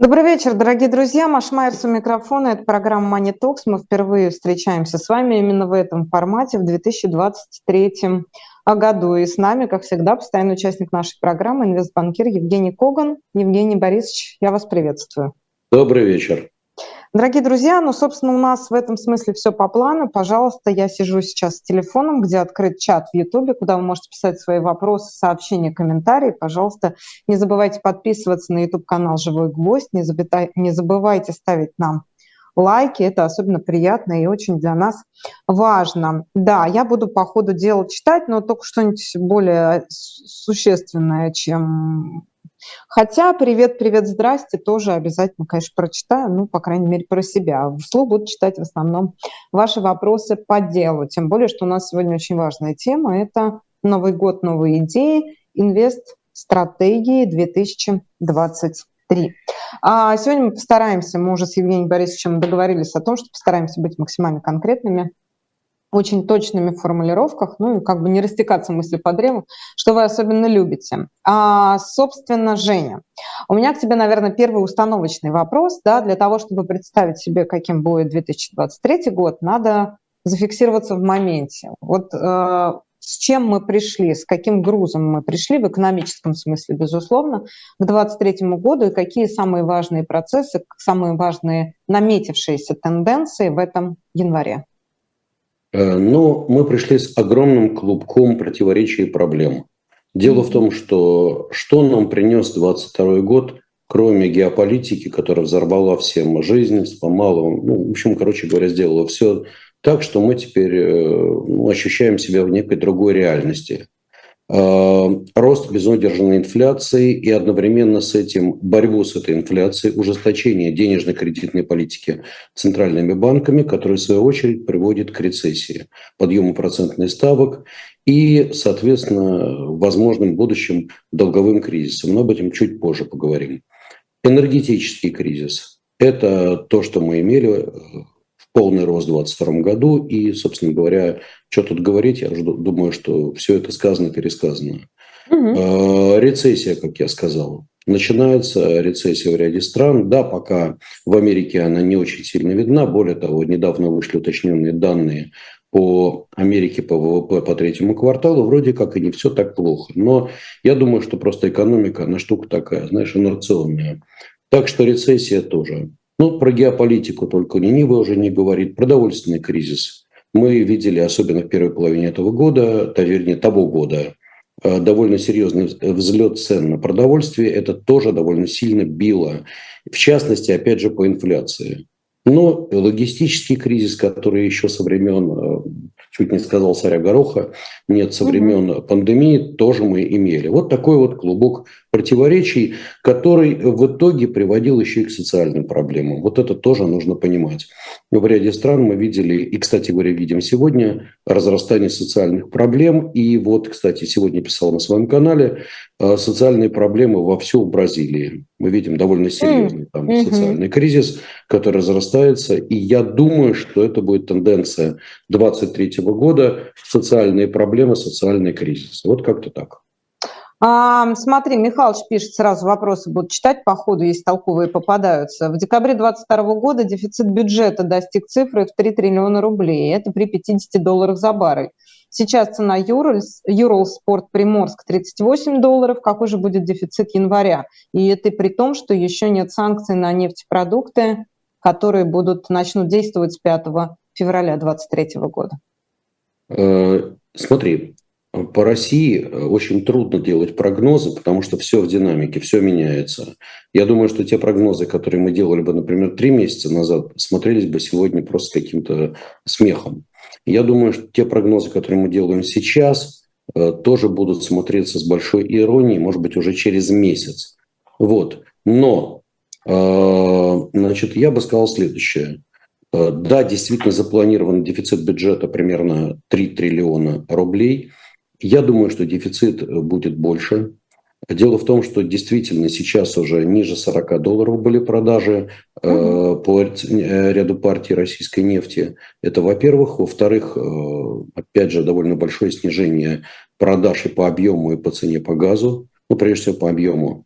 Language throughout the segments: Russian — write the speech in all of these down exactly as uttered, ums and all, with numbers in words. Добрый вечер, дорогие друзья. Маша Майер у микрофона. Это программа «Манитокс». Мы впервые встречаемся с вами именно в этом формате в две тысячи двадцать третьем году. И с нами, как всегда, постоянный участник нашей программы, инвестбанкир Евгений Коган. Евгений Борисович, я вас приветствую. Добрый вечер. Дорогие друзья, ну, собственно, у нас в этом смысле все по плану. Пожалуйста, я сижу сейчас с телефоном, где открыт чат в YouTube, куда вы можете писать свои вопросы, сообщения, комментарии. Пожалуйста, не забывайте подписываться на YouTube-канал «Живой Гвоздь», не, забита... не забывайте ставить нам лайки, это особенно приятно и очень для нас важно. Да, я буду по ходу дела читать, но только что-нибудь более существенное, чем... Хотя «Привет, привет, здрасте» тоже обязательно, конечно, прочитаю, ну, по крайней мере, про себя. Вслух буду читать в основном ваши вопросы по делу. Тем более, что у нас сегодня очень важная тема – это Новый год, новые идеи, инвест-стратегии две тысячи двадцать три. А сегодня мы постараемся, мы уже с Евгением Борисовичем договорились о том, что постараемся быть максимально конкретными, очень точными в формулировках, ну и как бы не растекаться мыслью по древу, что вы особенно любите. А, собственно, Женя, у меня к тебе, наверное, первый установочный вопрос. Да, для того, чтобы представить себе, каким будет две тысячи двадцать третий год, надо зафиксироваться в моменте. Вот э, с чем мы пришли, с каким грузом мы пришли, в экономическом смысле, безусловно, к две тысячи двадцать третьему году, и какие самые важные процессы, самые важные наметившиеся тенденции в этом январе? Но мы пришли с огромным клубком противоречий и проблем. Дело в том, что что нам принес двадцать второй год, кроме геополитики, которая взорвала всем жизнь, сломала, ну, в общем, короче говоря, сделала все так, что мы теперь ощущаем себя в некой другой реальности. Рост безудержной инфляции и одновременно с этим борьбу с этой инфляцией, ужесточение денежно-кредитной политики центральными банками, которая в свою очередь приводит к рецессии, подъему процентных ставок и, соответственно, возможным будущим долговым кризисом. Но об этом чуть позже поговорим. Энергетический кризис – это то, что мы имели полный рост в две тысячи двадцать втором году, и, собственно говоря, что тут говорить, я уже думаю, что все это сказано, пересказано. Угу. Рецессия, как я сказал. Начинается рецессия в ряде стран. Да, пока в Америке она не очень сильно видна. Более того, недавно вышли уточненные данные по Америке по ВВП по третьему кварталу. Вроде как и не все так плохо. Но я думаю, что просто экономика, она штука такая, знаешь, инерционная. Так что рецессия тоже. Ну, про геополитику только Нинива уже не говорит. Продовольственный кризис. Мы видели, особенно в первой половине этого года, а вернее того года, довольно серьезный взлет цен на продовольствие. Это тоже довольно сильно било. В частности, опять же, по инфляции. Но логистический кризис, который еще со времен, чуть не сказал царя Гороха, нет, со времен mm-hmm. пандемии тоже мы имели. Вот такой вот клубок противоречий, который в итоге приводил еще и к социальным проблемам. Вот это тоже нужно понимать. В ряде стран мы видели, и, кстати говоря, видим сегодня разрастание социальных проблем. И вот, кстати, сегодня писал на своем канале социальные проблемы вовсю в Бразилии. Мы видим довольно серьезный там mm-hmm. социальный кризис, который разрастается. И я думаю, что это будет тенденция две тысячи двадцать третьего года. Социальные проблемы, социальный кризис. Вот как-то так. А, смотри, Михалыч пишет, сразу вопросы будут читать по ходу, если толковые попадаются. В декабре две тысячи двадцать второго года дефицит бюджета достиг цифры в три триллиона рублей. Это при пятидесяти долларах за баррель. Сейчас цена Юралс, Юралспорт Приморск тридцать восемь долларов. Какой же будет дефицит января? И это при том, что еще нет санкций на нефтепродукты, которые будут, начнут действовать с пятого февраля две тысячи двадцать третьего года? Смотри, по России очень трудно делать прогнозы, потому что все в динамике, все меняется. Я думаю, что те прогнозы, которые мы делали бы, например, три месяца назад, смотрелись бы сегодня просто каким-то смехом. Я думаю, что те прогнозы, которые мы делаем сейчас, тоже будут смотреться с большой иронией, может быть, уже через месяц. Вот. Но значит, я бы сказал следующее. Да, действительно запланирован дефицит бюджета примерно три триллиона рублей. Я думаю, что дефицит будет больше. Дело в том, что действительно сейчас уже ниже сорока долларов были продажи mm-hmm. по ряду партий российской нефти. Это, во-первых. Во-вторых, опять же, довольно большое снижение продаж и по объему, и по цене по газу. Ну, прежде всего, по объему.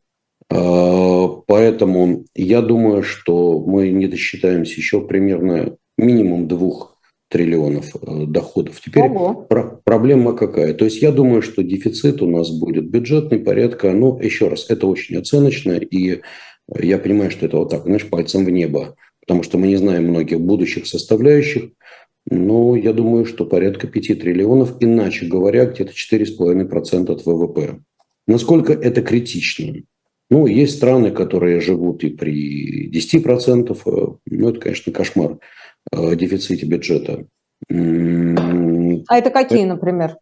Поэтому я думаю, что мы не досчитаемся еще примерно минимум двух триллионов доходов. Теперь про- проблема какая? То есть я думаю, что дефицит у нас будет бюджетный порядка, ну, еще раз, это очень оценочно, и я понимаю, что это вот так, знаешь, пальцем в небо, потому что мы не знаем многих будущих составляющих, но я думаю, что порядка пяти триллионов, иначе говоря, где-то четыре целых пять десятых процента от ВВП. Насколько это критично? Ну, есть страны, которые живут и при десяти процентах, ну, это, конечно, кошмар, дефиците бюджета. А это какие, например?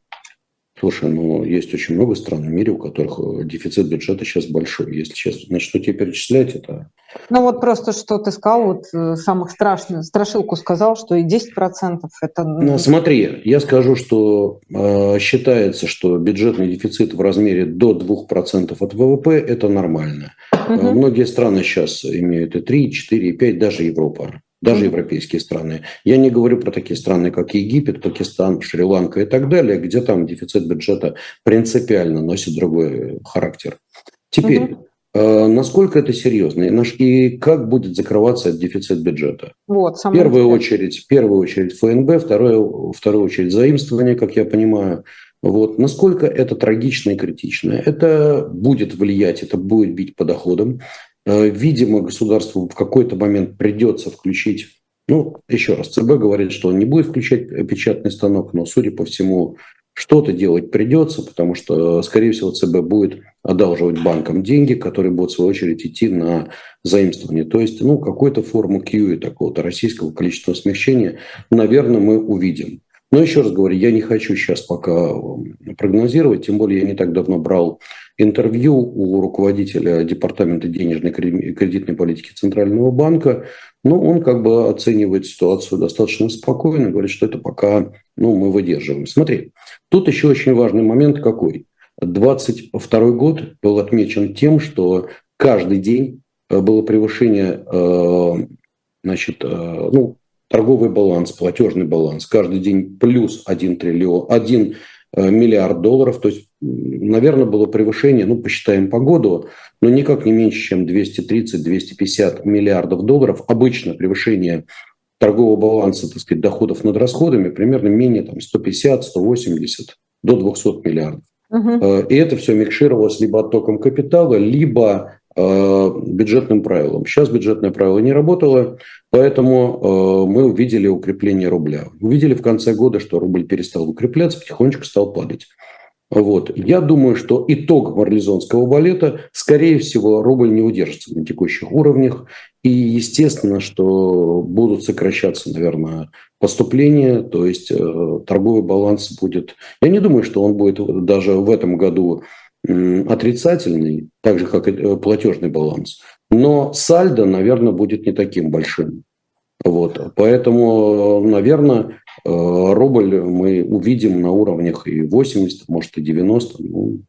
Слушай, ну, есть очень много стран в мире, у которых дефицит бюджета сейчас большой. Если сейчас начну тебе перечислять, это... Ну, вот просто что ты сказал, вот самых страшных, страшилку сказал, что и десять процентов это... Ну, смотри, я скажу, что э, считается, что бюджетный дефицит в размере до двух процентов от ВВП – это нормально. Угу. Многие страны сейчас имеют и три, четыре, пять, даже Европа. Даже европейские страны. Я не говорю про такие страны, как Египет, Пакистан, Шри-Ланка и так далее, где там дефицит бюджета принципиально носит другой характер. Теперь, угу. насколько это серьезно и как будет закрываться дефицит бюджета? Вот, в первую очередь, первую очередь ФНБ, вторую, вторую очередь заимствование, как я понимаю. Вот. Насколько это трагично и критично? Это будет влиять, это будет бить по доходам. Видимо, государству в какой-то момент придется включить, ну, еще раз, ЦБ говорит, что он не будет включать печатный станок, но, судя по всему, что-то делать придется, потому что, скорее всего, ЦБ будет одалживать банкам деньги, которые будут, в свою очередь, идти на заимствование. То есть, ну, какую-то форму кью и, такого-то российского количественного смягчения, наверное, мы увидим. Но еще раз говорю, я не хочу сейчас пока прогнозировать, тем более я не так давно брал интервью у руководителя Департамента денежной и кредитной политики Центрального банка, но он как бы оценивает ситуацию достаточно спокойно, говорит, что это пока, ну, мы выдерживаем. Смотри, тут еще очень важный момент какой. двадцать второй год был отмечен тем, что каждый день было превышение, значит, ну, торговый баланс, платежный баланс, каждый день плюс один триллион, один миллиард долларов. То есть, наверное, было превышение, ну, посчитаем по году, но никак не меньше, чем двести тридцать - двести пятьдесят миллиардов долларов. Обычно превышение торгового баланса, так сказать, доходов над расходами примерно менее там, сто пятьдесят - сто восемьдесят, до двухсот миллиардов. Угу. И это все микшировалось либо оттоком капитала, либо бюджетным правилом. Сейчас бюджетное правило не работало, поэтому мы увидели укрепление рубля. Увидели в конце года, что рубль перестал укрепляться, потихонечку стал падать. Вот. Я думаю, что итог марлезонского балета, скорее всего, рубль не удержится на текущих уровнях. И естественно, что будут сокращаться, наверное, поступления, то есть торговый баланс будет... Я не думаю, что он будет даже в этом году отрицательный, так же, как и платежный баланс. Но сальдо, наверное, будет не таким большим. Вот. Поэтому, наверное, рубль мы увидим на уровнях и восемьдесят, может, и девяносто. Ну,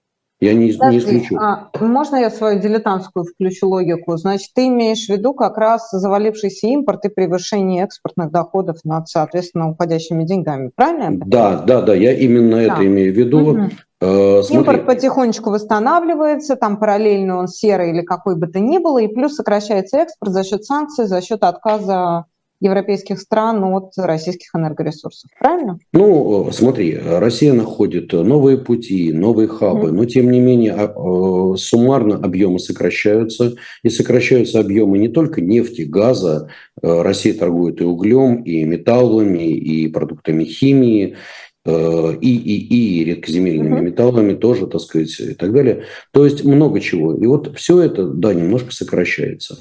я не, Подожди, не исключу. А можно я свою дилетантскую включу логику? Значит, ты имеешь в виду как раз завалившийся импорт и превышение экспортных доходов над, соответственно, уходящими деньгами. Правильно? Да, да, да. Я именно да. это имею в виду. Угу. Смотри. Импорт потихонечку восстанавливается, там параллельно он серый или какой бы то ни было, и плюс сокращается экспорт за счет санкций, за счет отказа европейских стран от российских энергоресурсов. Правильно? Ну, смотри, Россия находит новые пути, новые хабы, mm-hmm. но тем не менее суммарно объемы сокращаются, и сокращаются объемы не только нефти, газа, Россия торгует и углем, и металлами, и продуктами химии, и, и, и редкоземельными угу. металлами тоже, так сказать, и так далее. То есть много чего. И вот все это, да, немножко сокращается.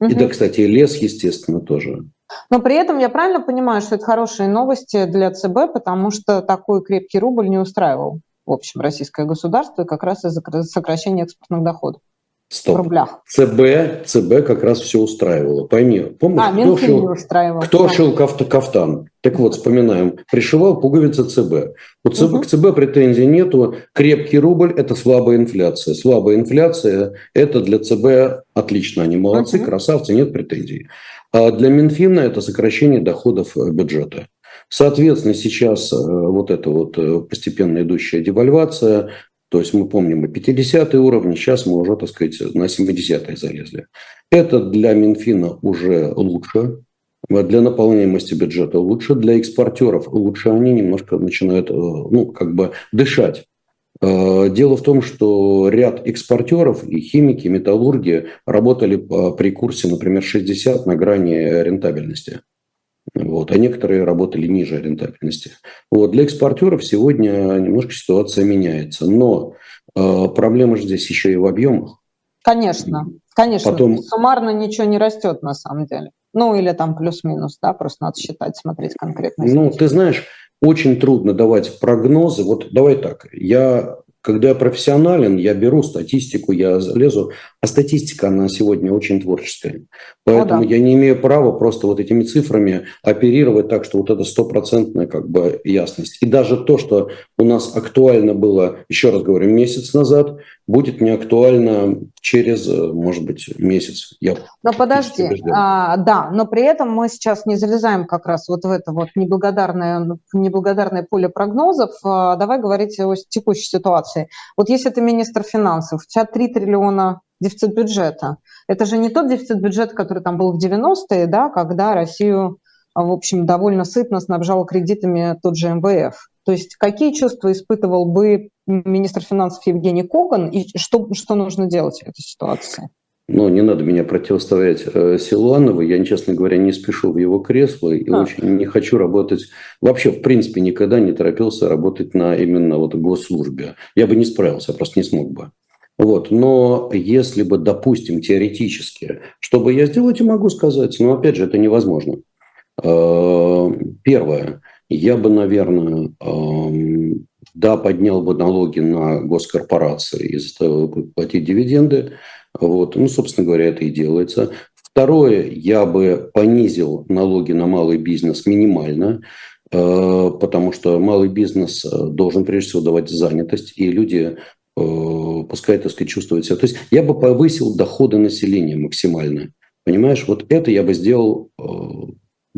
Угу. И да, кстати, лес, естественно, тоже. Но при этом я правильно понимаю, что это хорошие новости для ЦБ, потому что такой крепкий рубль не устраивал, в общем, российское государство, как раз из-за сокращения экспортных доходов. Стоп. В рублях. ЦБ, ЦБ как раз все устраивало. Пойми, помнишь, а, кто, шил, кто да. шил кафтан? Так вот, вспоминаем, пришивал пуговицы ЦБ. У ЦБ, угу. К ЦБ претензий нету. Крепкий рубль – это слабая инфляция. Слабая инфляция – это для ЦБ отлично. Они молодцы, угу. красавцы, нет претензий. А для Минфина это сокращение доходов бюджета. Соответственно, сейчас вот эта вот постепенно идущая девальвация, То есть мы помним и пятидесятые уровни, сейчас мы уже, так сказать, на семидесятые залезли. Это для Минфина уже лучше, для наполняемости бюджета лучше, для экспортеров лучше, они немножко начинают, ну, как бы дышать. Дело в том, что ряд экспортеров, и химики, и металлурги работали при курсе, например, шестьдесят на грани рентабельности. Вот, а некоторые работали ниже рентабельности. Вот, для экспортеров сегодня немножко ситуация меняется. Но э, проблема же здесь еще и в объемах. Конечно, конечно. Потом... Суммарно ничего не растет на самом деле. Ну или там плюс-минус, да, просто надо считать, смотреть конкретно. Ну, ты знаешь, очень трудно давать прогнозы. Вот давай так, я, когда я профессионален, я беру статистику, я залезу, а статистика, она сегодня очень творческая. Поэтому О, да. я не имею права просто вот этими цифрами оперировать так, что вот это стопроцентная как бы ясность. И даже то, что у нас актуально было, еще раз говорю, месяц назад, будет не актуально через, может быть, месяц. Я но подожди, а, да, но при этом мы сейчас не залезаем как раз вот в это вот неблагодарное, неблагодарное поле прогнозов. А, давай говорить о текущей ситуации. Вот если ты министр финансов, у тебя три триллиона дефицит бюджета. Это же не тот дефицит бюджета, который там был в девяностые, да, когда Россию, в общем, довольно сытно снабжала кредитами тот же эм вэ эф. То есть какие чувства испытывал бы министр финансов Евгений Коган и что, что нужно делать в этой ситуации? Ну, не надо меня противоставлять э, Силуанову. Я, честно говоря, не спешу в его кресло и а. очень не хочу работать. Вообще, в принципе, никогда не торопился работать на именно вот госслужбе. Я бы не справился, просто не смог бы. Вот. Но если бы, допустим, теоретически, что бы я сделал, я могу сказать, но, опять же, это невозможно. Э, первое. Я бы, наверное, эм, да, поднял бы налоги на госкорпорации и заставил бы платить дивиденды. Вот. Ну, собственно говоря, это и делается. Второе, я бы понизил налоги на малый бизнес минимально, э, потому что малый бизнес должен, прежде всего, давать занятость, и люди... Э, пускай, так сказать, чувствуют себя. То есть я бы повысил доходы населения максимально. Понимаешь, вот это я бы сделал э,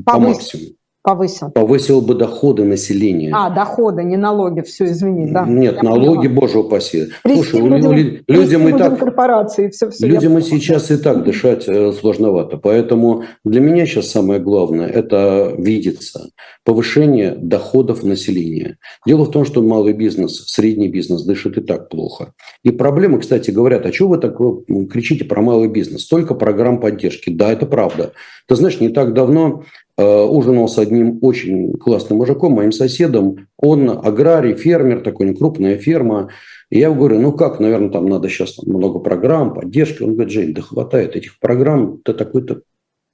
по максимуму. Повысил. Повысил бы доходы населения. А, доходы, не налоги, все, извини. Да. Нет, я налоги, поняла. Боже упаси. Слушай, будем, людям, людям, и так, корпорации, все, все, людям и сейчас и так дышать сложновато. Поэтому для меня сейчас самое главное – это видеться. Повышение доходов населения. Дело в том, что малый бизнес, средний бизнес дышит и так плохо. И проблемы, кстати, говорят, а чего вы так кричите про малый бизнес? Только программ поддержки. Да, это правда. Ты знаешь, не так давно... ужинал с одним очень классным мужиком, моим соседом. Он аграрий, фермер, такой не крупная ферма. И я говорю, ну как, наверное, там надо сейчас там много программ, поддержки. Он говорит, Жень, да хватает этих программ, да такой-то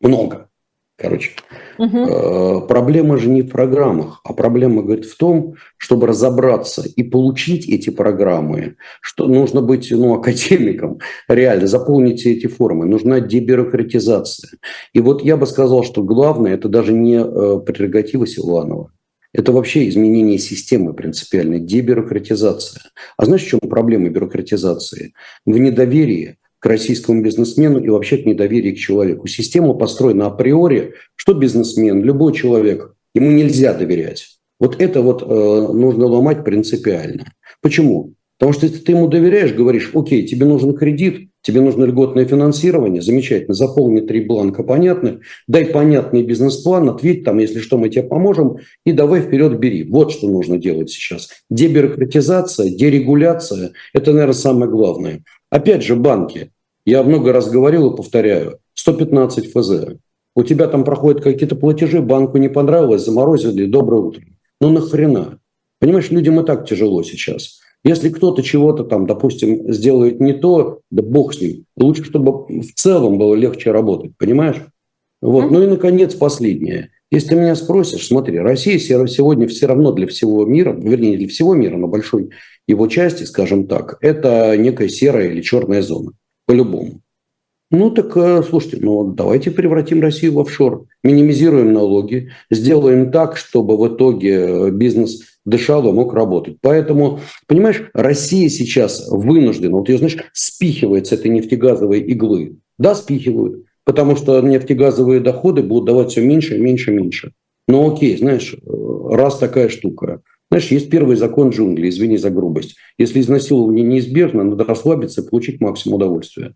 много. Короче, угу. Проблема же не в программах, а проблема, говорит, в том, чтобы разобраться и получить эти программы, что нужно быть, ну, академиком, реально заполнить все эти формы, нужна дебюрократизация. И вот я бы сказал, что главное, это даже не прерогатива Силуанова, это вообще изменение системы принципиальной, дебюрократизация. А знаешь, в чем проблема бюрократизации? В недоверии к российскому бизнесмену и вообще к недоверию к человеку. Система построена априори, что бизнесмен, любой человек, ему нельзя доверять. Вот это вот э, нужно ломать принципиально. Почему? Потому что если ты ему доверяешь, говоришь, окей, тебе нужен кредит, тебе нужно льготное финансирование, замечательно, заполни три бланка понятных, дай понятный бизнес-план, ответь там, если что, мы тебе поможем, и давай вперед бери. Вот что нужно делать сейчас. Дебюрократизация, дерегуляция – это, наверное, самое главное. Опять же, банки. Я много раз говорил и повторяю. сто пятнадцать эф зэ. У тебя там проходят какие-то платежи, банку не понравилось, заморозили, доброе утро. Ну нахрена? Понимаешь, людям и так тяжело сейчас. Если кто-то чего-то там, допустим, сделает не то, да бог с ним. Лучше, чтобы в целом было легче работать, понимаешь? Вот. Ну и, наконец, последнее. Если ты меня спросишь, смотри, Россия сегодня все равно для всего мира, вернее, для всего мира, на большой его части, скажем так, это некая серая или черная зона, по-любому. Ну так, слушайте, ну давайте превратим Россию в офшор, минимизируем налоги, сделаем так, чтобы в итоге бизнес дышал и мог работать. Поэтому, понимаешь, Россия сейчас вынуждена, вот ее, знаешь, спихивает с этой нефтегазовой иглы. Да, спихивают, потому что нефтегазовые доходы будут давать все меньше, меньше, меньше. Ну окей, знаешь, раз такая штука. Знаешь, есть первый закон джунглей, извини за грубость. Если изнасилование неизбежно, надо расслабиться и получить максимум удовольствия.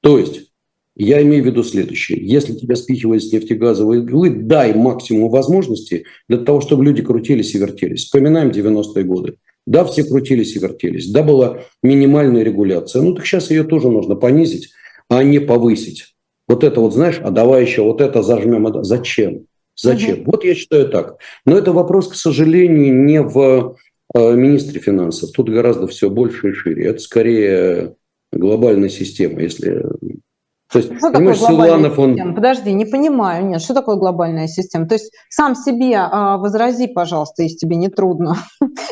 То есть, я имею в виду следующее. Если тебя спихивают с нефтегазовой иглы, дай максимум возможностей для того, чтобы люди крутились и вертелись. Вспоминаем девяностые годы. Да, все крутились и вертелись. Да, была минимальная регуляция. Ну, так сейчас ее тоже нужно понизить, а не повысить. Вот это вот, знаешь, а давай еще вот это зажмем. Зачем? Зачем? Угу. Вот я считаю так. Но это вопрос, к сожалению, не в э, министре финансов. Тут гораздо все больше и шире. Это скорее глобальная система, если... То есть, что такое глобальная Силуанов, система? Он... Подожди, не понимаю. Нет, что такое глобальная система? То есть сам себе э, возрази, пожалуйста, если тебе не трудно.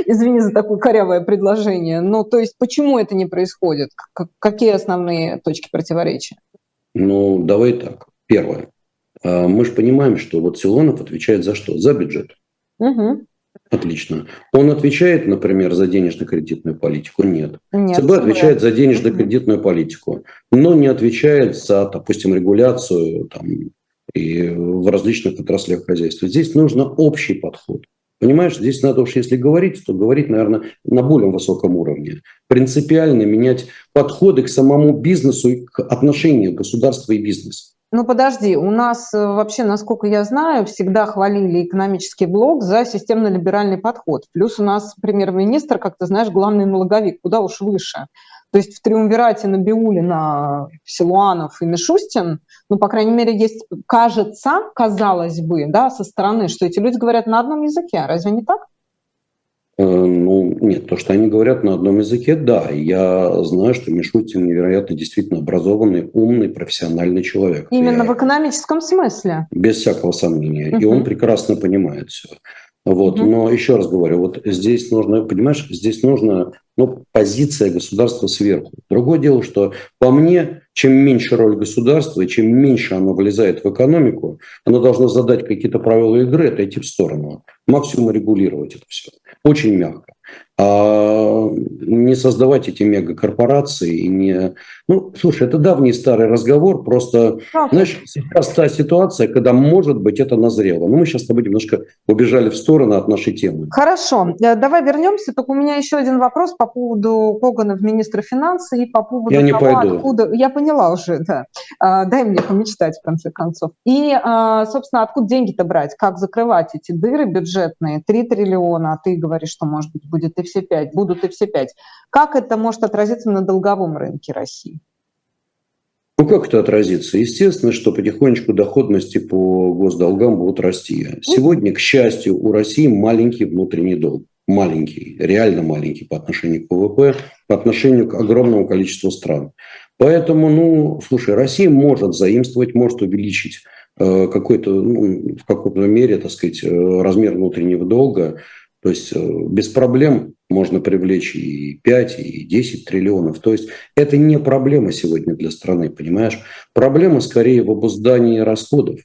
Извини за такое корявое предложение. Но то есть почему это не происходит? К- какие основные точки противоречия? Ну, давай так. Первое. Э, мы же понимаем, что вот Силуанов отвечает за что? За бюджет. Угу. Отлично. Он отвечает, например, за денежно-кредитную политику? Нет. Нет, ЦБ отвечает за денежно-кредитную политику, но не отвечает за, допустим, регуляцию там, и в различных отраслях хозяйства. Здесь нужен общий подход. Понимаешь, здесь надо уж, если говорить, то говорить, наверное, на более высоком уровне. Принципиально менять подходы к самому бизнесу и к отношению государства и бизнеса. Ну подожди, у нас вообще, насколько я знаю, всегда хвалили экономический блок за системно-либеральный подход. Плюс у нас премьер-министр, как ты знаешь, главный налоговик, куда уж выше. То есть в триумвирате Набиулина, Силуанов и Мишустин, ну, по крайней мере, есть, кажется, казалось бы, да, со стороны, что эти люди говорят на одном языке. Разве не так? Ну, нет, то, что они говорят на одном языке, да. Я знаю, что Мишустин невероятно действительно образованный, умный, профессиональный человек. Именно я... в экономическом смысле. Без всякого сомнения. Uh-huh. И он прекрасно понимает все. Вот. Uh-huh. Но еще раз говорю, вот здесь нужно, понимаешь, здесь нужна ну, позиция государства сверху. Другое дело, что по мне, чем меньше роль государства, и чем меньше оно влезает в экономику, оно должно задать какие-то правила игры, отойти в сторону. Максимум регулировать это все. Очень мягко. А не создавать эти мегакорпорации. И не... Ну, слушай, это давний старый разговор. Просто, а, знаешь, сейчас та ситуация, когда, может быть, это назрело. Но мы сейчас с тобой немножко убежали в сторону от нашей темы. Хорошо. Давай вернемся. Только у меня еще один вопрос по поводу Когана в министра финансов и по поводу Я не того, пойду. Откуда... Я поняла уже, да. Дай мне помечтать, в конце концов. И, собственно, откуда деньги-то брать? Как закрывать эти дыры бюджетные? три триллиона, а ты говоришь, что, может быть, будет и все пять, будут и все пять. Как это может отразиться на долговом рынке России? Ну, как это отразится? Естественно, что потихонечку доходности по госдолгам будут расти. Сегодня, к счастью, у России маленький внутренний долг. Маленький, реально маленький по отношению к ВВП, по отношению к огромному количеству стран. Поэтому, ну, слушай, Россия может заимствовать, может увеличить э, какой-то, ну, в какой-то мере, так сказать, размер внутреннего долга. То есть без проблем можно привлечь и пять, и десять триллионов. То есть это не проблема сегодня для страны, понимаешь? Проблема скорее в обуздании расходов.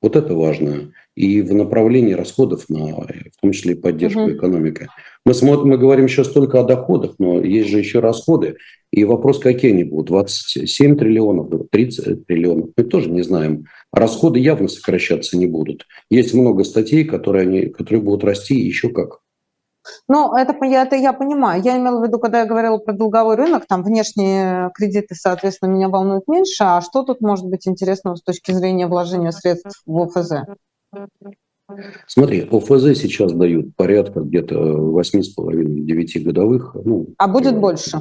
Вот это важно. И в направлении расходов, на, в том числе и поддержку угу. экономики. Мы, смотрим, мы говорим сейчас только о доходах, но есть же еще расходы. И вопрос, какие они будут? двадцать семь триллионов, тридцать триллионов. Мы тоже не знаем. Расходы явно сокращаться не будут. Есть много статей, которые, они, которые будут расти еще как. Ну, это, это я понимаю. Я имела в виду, когда я говорила про долговой рынок, там внешние кредиты, соответственно, меня волнуют меньше. А что тут может быть интересного с точки зрения вложения средств в ОФЗ? Смотри, ОФЗ сейчас дают порядка где-то восемь с половиной - девять годовых. Ну, а будет примерно больше?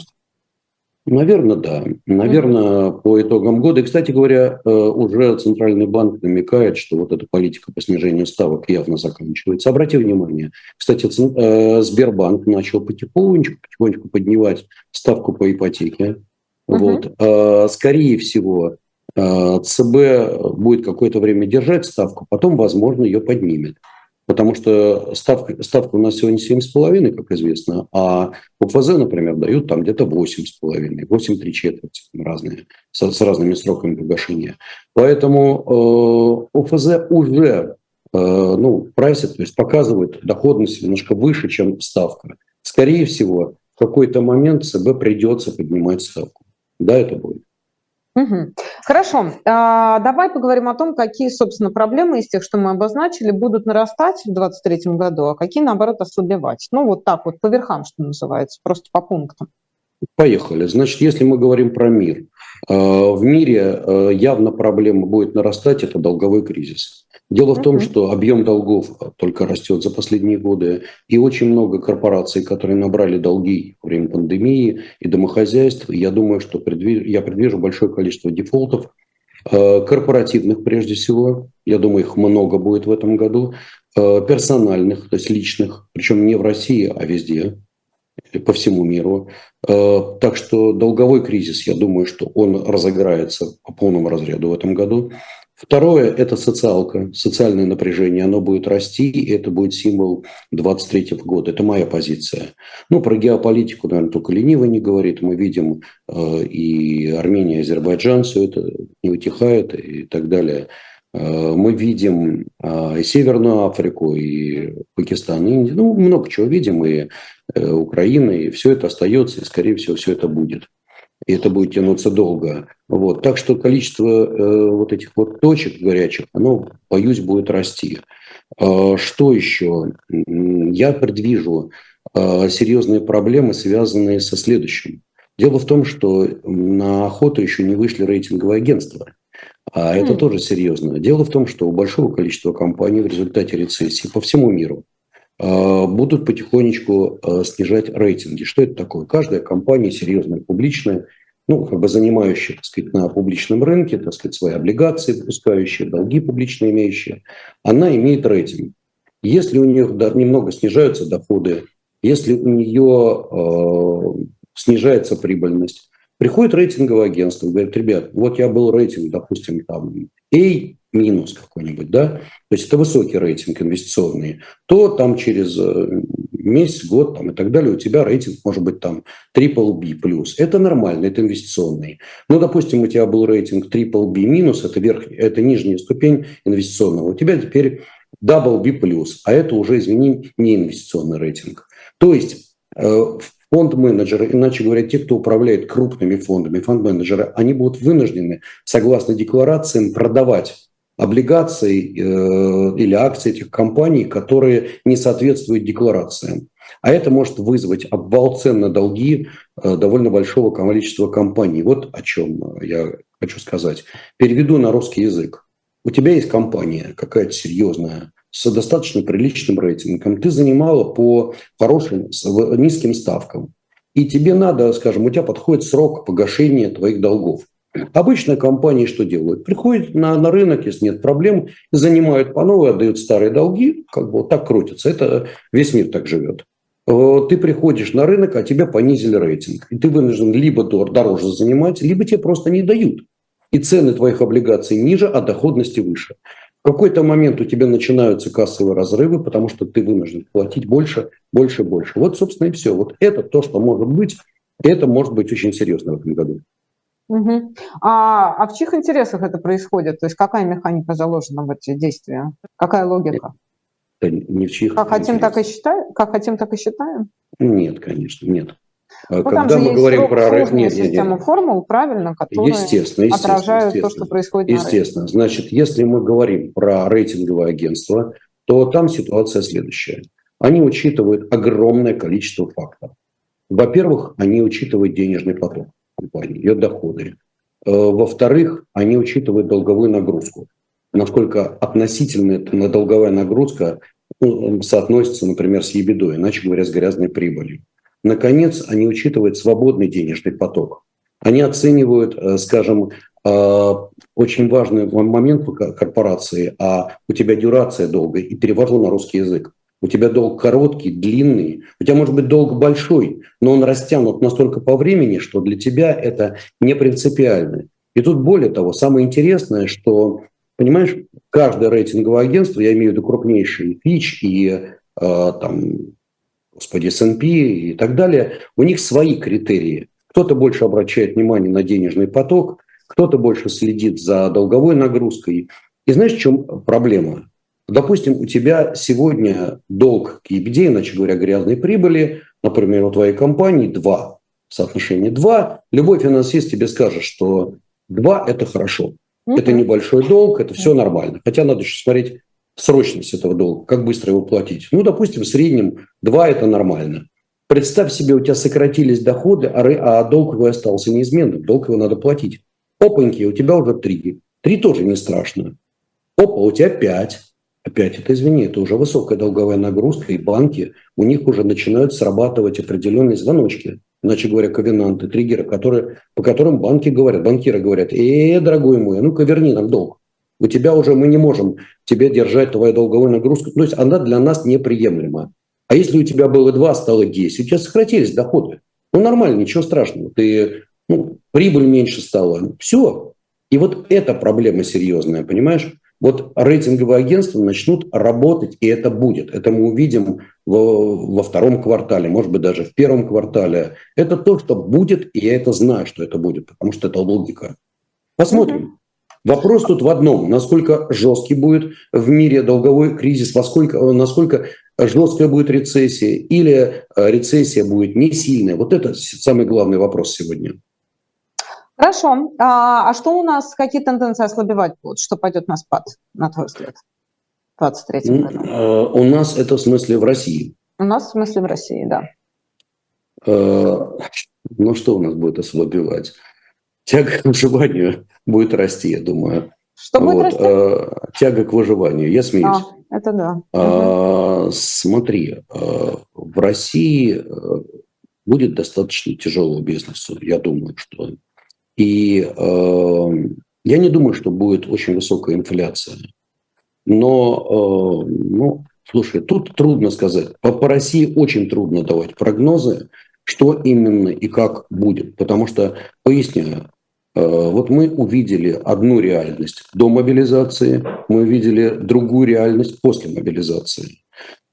Наверное, да. Наверное, mm-hmm. по итогам года. И, кстати говоря, уже Центральный банк намекает, что вот эта политика по снижению ставок явно заканчивается. Обрати внимание, кстати, Сбербанк начал потихонечку, потихонечку поднимать ставку по ипотеке. Mm-hmm. Вот. Скорее всего, ЦБ будет какое-то время держать ставку, потом, возможно, ее поднимет. Потому что ставка, ставка у нас сегодня семь с половиной, как известно, а ОФЗ, например, дают там где-то восемь с половиной, восемь три четверти разные, с, с разными сроками погашения. Поэтому э, ОФЗ уже э, ну, прайсит, то есть показывает доходность немножко выше, чем ставка. Скорее всего, в какой-то момент ЦБ придется поднимать ставку. Да, это будет. Угу. Хорошо, а, давай поговорим о том, какие, собственно, проблемы из тех, что мы обозначили, будут нарастать в двадцать третьем году, а какие, наоборот, ослабевать. Ну, вот так вот, по верхам, что называется, просто по пунктам. Поехали. Значит, если мы говорим про мир, в мире явно проблема будет нарастать, это долговой кризис. Дело в том, что объем долгов только растет за последние годы, и очень много корпораций, которые набрали долги во время пандемии и домохозяйств, я думаю, что предвижу, я предвижу большое количество дефолтов, корпоративных прежде всего, я думаю, их много будет в этом году, персональных, то есть личных, причем не в России, а везде, по всему миру. Так что долговой кризис, я думаю, что он разыграется по полному разряду в этом году. Второе – это социалка, социальное напряжение, оно будет расти, и это будет символ двадцать третьего года, это моя позиция. Ну, про геополитику, наверное, только ленивый не говорит, мы видим и Армения, и Азербайджан, все это не утихает и так далее. Мы видим и Северную Африку, и Пакистан, и Индию, ну, много чего видим, и Украина, и все это остается, и, скорее всего, все это будет. И это будет тянуться долго. Вот. Так что количество э, вот этих вот точек горячих, оно, боюсь, будет расти. Э, что еще? Я предвижу э, серьезные проблемы, связанные со следующим. Дело в том, что на охоту еще не вышли рейтинговые агентства. А mm. это тоже серьезно. Дело в том, что у большого количества компаний в результате рецессии по всему миру будут потихонечку снижать рейтинги. Что это такое? Каждая компания серьезная, публичная, ну, как бы занимающая, так сказать, на публичном рынке, так сказать, свои облигации выпускающие, долги публичные имеющие, она имеет рейтинг. Если у нее немного снижаются доходы, если у нее э, снижается прибыльность, приходит рейтинговое агентство, говорит, ребят, вот я был рейтинг, допустим, там, A- минус какой-нибудь, да, то есть это высокий рейтинг инвестиционный, то там через месяц, год там, и так далее у тебя рейтинг может быть там трипл би плюс. Это нормально, это инвестиционный. Но, допустим, у тебя был рейтинг трипл би минус, это, верхний, это нижняя ступень инвестиционного, у тебя теперь дабл би плюс, а это уже, извини, не инвестиционный рейтинг. То есть фонд-менеджеры, иначе говоря, те, кто управляет крупными фондами, фонд-менеджеры, они будут вынуждены, согласно декларациям, продавать облигаций э, или акций этих компаний, которые не соответствуют декларациям. А это может вызвать обвал цен на долги э, довольно большого количества компаний. Вот о чем я хочу сказать. Переведу на русский язык. У тебя есть компания какая-то серьезная, с достаточно приличным рейтингом. Ты занимала по хорошим, низким ставкам. И тебе надо, скажем, у тебя подходит срок погашения твоих долгов. Обычно компании что делают? Приходят на, на рынок, если нет проблем, занимают по новой, отдают старые долги, как бы вот так крутятся. Это весь мир так живет. Ты приходишь на рынок, а тебя понизили рейтинг. И ты вынужден либо дороже занимать, либо тебе просто не дают. И цены твоих облигаций ниже, а доходности выше. В какой-то момент у тебя начинаются кассовые разрывы, потому что ты вынужден платить больше, больше, больше. Вот, собственно, и все. Вот это то, что может быть. Это может быть очень серьезно в этом году. Угу. А, а в чьих интересах это происходит? То есть какая механика заложена в эти действия? Какая логика? Да, не в чьих как, хотим, так и считаем? как хотим, так и считаем? Нет, конечно, нет. Ну, когда мы говорим про сложную систему формул, правильно, которые естественно, естественно, отражают естественно, то, что происходит на рынке. Естественно. Значит, если мы говорим про рейтинговое агентство, то там ситуация следующая. Они учитывают огромное количество факторов. Во-первых, они учитывают денежный поток компании, ее доходы. Во-вторых, они учитывают долговую нагрузку. Насколько относительно на долговая нагрузка соотносится, например, с EBITDA, иначе говоря, с грязной прибылью. Наконец, они учитывают свободный денежный поток. Они оценивают, скажем, очень важный момент корпорации, а у тебя дюрация долгая, и перевожу на русский язык. У тебя долг короткий, длинный, у тебя может быть долг большой, но он растянут настолько по времени, что для тебя это не принципиально. И тут более того, самое интересное, что, понимаешь, каждое рейтинговое агентство, я имею в виду крупнейшие Fitch и э, там, господи, эс энд пи и так далее, у них свои критерии. Кто-то больше обращает внимание на денежный поток, кто-то больше следит за долговой нагрузкой. И знаешь, в чем проблема? Допустим, у тебя сегодня долг к EBITDA, иначе говоря, грязной прибыли, например, у твоей компании два, соотношение два. Любой финансист тебе скажет, что два – это хорошо. Mm-hmm. Это небольшой долг, это все нормально. Хотя надо еще смотреть срочность этого долга, как быстро его платить. Ну, допустим, в среднем два – это нормально. Представь себе, у тебя сократились доходы, а долг его остался неизменным. Долг его надо платить. Опаньки, у тебя уже три. Три тоже не страшно. Опа, у тебя пять. Опять это, извини, это уже высокая долговая нагрузка, и банки, у них уже начинают срабатывать определенные звоночки, иначе говоря, ковенанты, триггеры, которые, по которым банки говорят, банкиры говорят: «Э, дорогой мой, ну-ка верни нам долг. У тебя уже мы не можем тебе держать твою долговую нагрузку». То есть она для нас неприемлема. А если у тебя было два, стало десять, у тебя сократились доходы. Ну нормально, ничего страшного. Ты, ну, прибыль меньше стала. Все. И вот эта проблема серьезная, понимаешь? Вот рейтинговые агентства начнут работать, и это будет. Это мы увидим во, во втором квартале, может быть, даже в первом квартале. Это то, что будет, и я это знаю, что это будет, потому что это логика. Посмотрим. Вопрос тут в одном. Насколько жесткий будет в мире долговой кризис, во сколько, насколько жесткая будет рецессия, или рецессия будет не сильная. Вот это самый главный вопрос сегодня. Хорошо. А, а что у нас, какие тенденции ослабевать будут? Что пойдет на спад, на твой взгляд, в двадцать третьем году? У нас это в смысле в России. У нас в смысле в России, да. Ну что у нас будет ослабевать? Тяга к выживанию будет расти, я думаю. Что будет расти? Тяга к выживанию, я смеюсь. А, это да. А, смотри, в России будет достаточно тяжелого бизнеса, я думаю, что... И э, я не думаю, что будет очень высокая инфляция. Но, э, ну, слушай, тут трудно сказать. По, по России очень трудно давать прогнозы, что именно и как будет. Потому что, поясняю, э, вот мы увидели одну реальность до мобилизации, мы увидели другую реальность после мобилизации.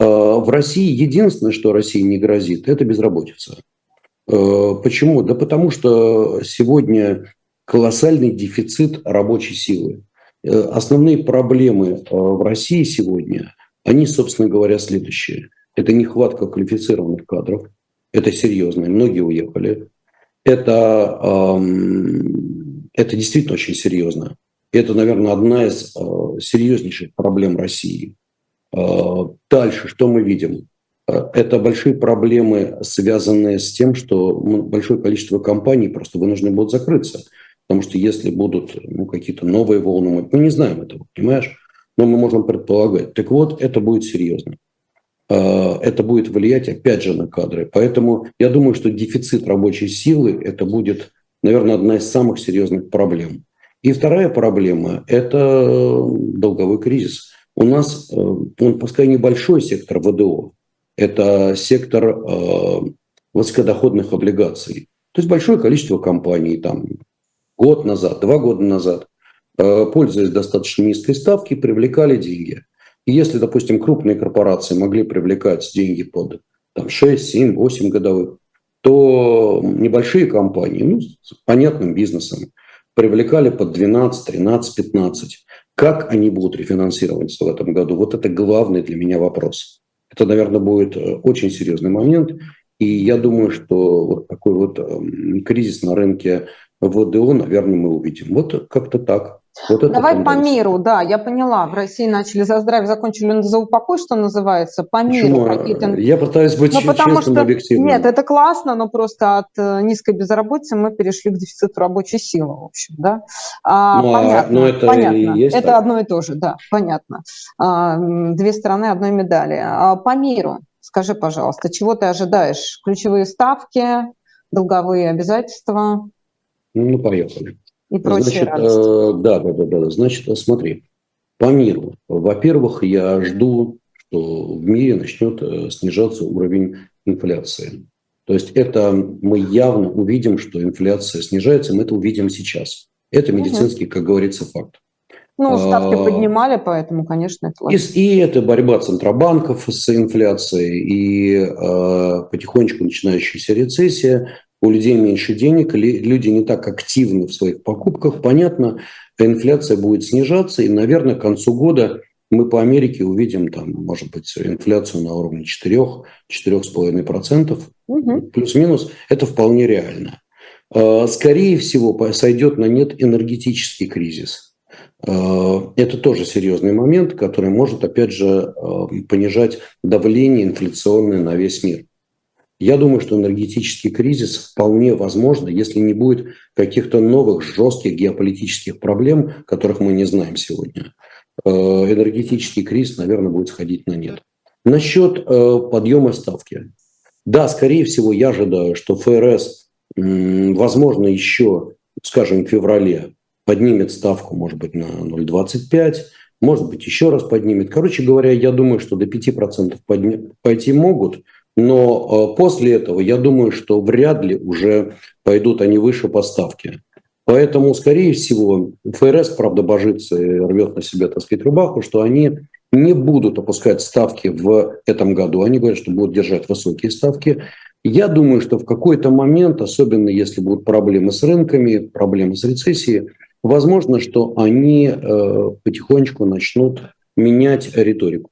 Э, в России единственное, что России не грозит, это безработица. Почему? Да потому что сегодня колоссальный дефицит рабочей силы. Основные проблемы в России сегодня, они, собственно говоря, следующие. Это нехватка квалифицированных кадров, это серьезно, многие уехали. Это, это действительно очень серьезно. Это, наверное, одна из серьезнейших проблем России. Дальше что мы видим? Это большие проблемы, связанные с тем, что большое количество компаний просто вынуждены будут закрыться. Потому что если будут, ну, какие-то новые волны, мы не знаем этого, понимаешь? Но мы можем предполагать. Так вот, это будет серьезно. Это будет влиять, опять же, на кадры. Поэтому я думаю, что дефицит рабочей силы – это будет, наверное, одна из самых серьезных проблем. И вторая проблема – это долговой кризис. У нас, он пускай небольшой сектор ВДО, это сектор э, высокодоходных облигаций. То есть большое количество компаний там год назад, два года назад, э, пользуясь достаточно низкой ставкой, привлекали деньги. И если, допустим, крупные корпорации могли привлекать деньги под там, шесть, семь, восемь годовых, то небольшие компании, ну, с понятным бизнесом, привлекали под двенадцать, тринадцать, пятнадцать. Как они будут рефинансироваться в этом году? Вот это главный для меня вопрос. Это, наверное, будет очень серьезный момент. И я думаю, что вот такой вот кризис на рынке ВДО, наверное, мы увидим. Вот как-то так. Вот давай тенденция. По миру, да, я поняла. В России начали за здравие, закончили за упокой, что называется. По миру какие-то... Я пытаюсь быть честным, что... объективным. Нет, это классно, но просто от низкой безработицы мы перешли к дефициту рабочей силы, в общем, да. А, ну, понятно, а, это, понятно. Это так? Одно и то же, да, понятно. А, две стороны одной медали. А, по миру, скажи, пожалуйста, чего ты ожидаешь? Ключевые ставки, долговые обязательства? Ну, поехали. И прочие радости. Да, да, да, да. Значит, смотри, по миру. Во-первых, я жду, что в мире начнет снижаться уровень инфляции. То есть это мы явно увидим, что инфляция снижается, мы это увидим сейчас. Это медицинский, как говорится, факт. Ну, ставки а, поднимали, поэтому, конечно, это ладно. И, и это борьба центробанков с инфляцией, и а, потихонечку начинающаяся рецессия. У людей меньше денег, люди не так активны в своих покупках. Понятно, инфляция будет снижаться, и, наверное, к концу года мы по Америке увидим, там, может быть, инфляцию на уровне четыре-четыре с половиной процентов, угу. плюс-минус. Это вполне реально. Скорее всего, сойдет на нет энергетический кризис. Это тоже серьезный момент, который может, опять же, понижать давление инфляционное на весь мир. Я думаю, что энергетический кризис вполне возможно, если не будет каких-то новых жестких геополитических проблем, которых мы не знаем сегодня. Энергетический кризис, наверное, будет сходить на нет. Насчет подъема ставки. Да, скорее всего, я ожидаю, что ФРС, возможно, еще, скажем, в феврале поднимет ставку, может быть, на ноль целых двадцать пять сотых, может быть, еще раз поднимет. Короче говоря, я думаю, что до пяти процентов подня- пойти могут, но после этого, я думаю, что вряд ли уже пойдут они выше по ставке. Поэтому, скорее всего, ФРС, правда, божится и рвет на себя, так сказать, рубаху, что они не будут опускать ставки в этом году. Они говорят, что будут держать высокие ставки. Я думаю, что в какой-то момент, особенно если будут проблемы с рынками, проблемы с рецессией, возможно, что они э, потихонечку начнут менять риторику.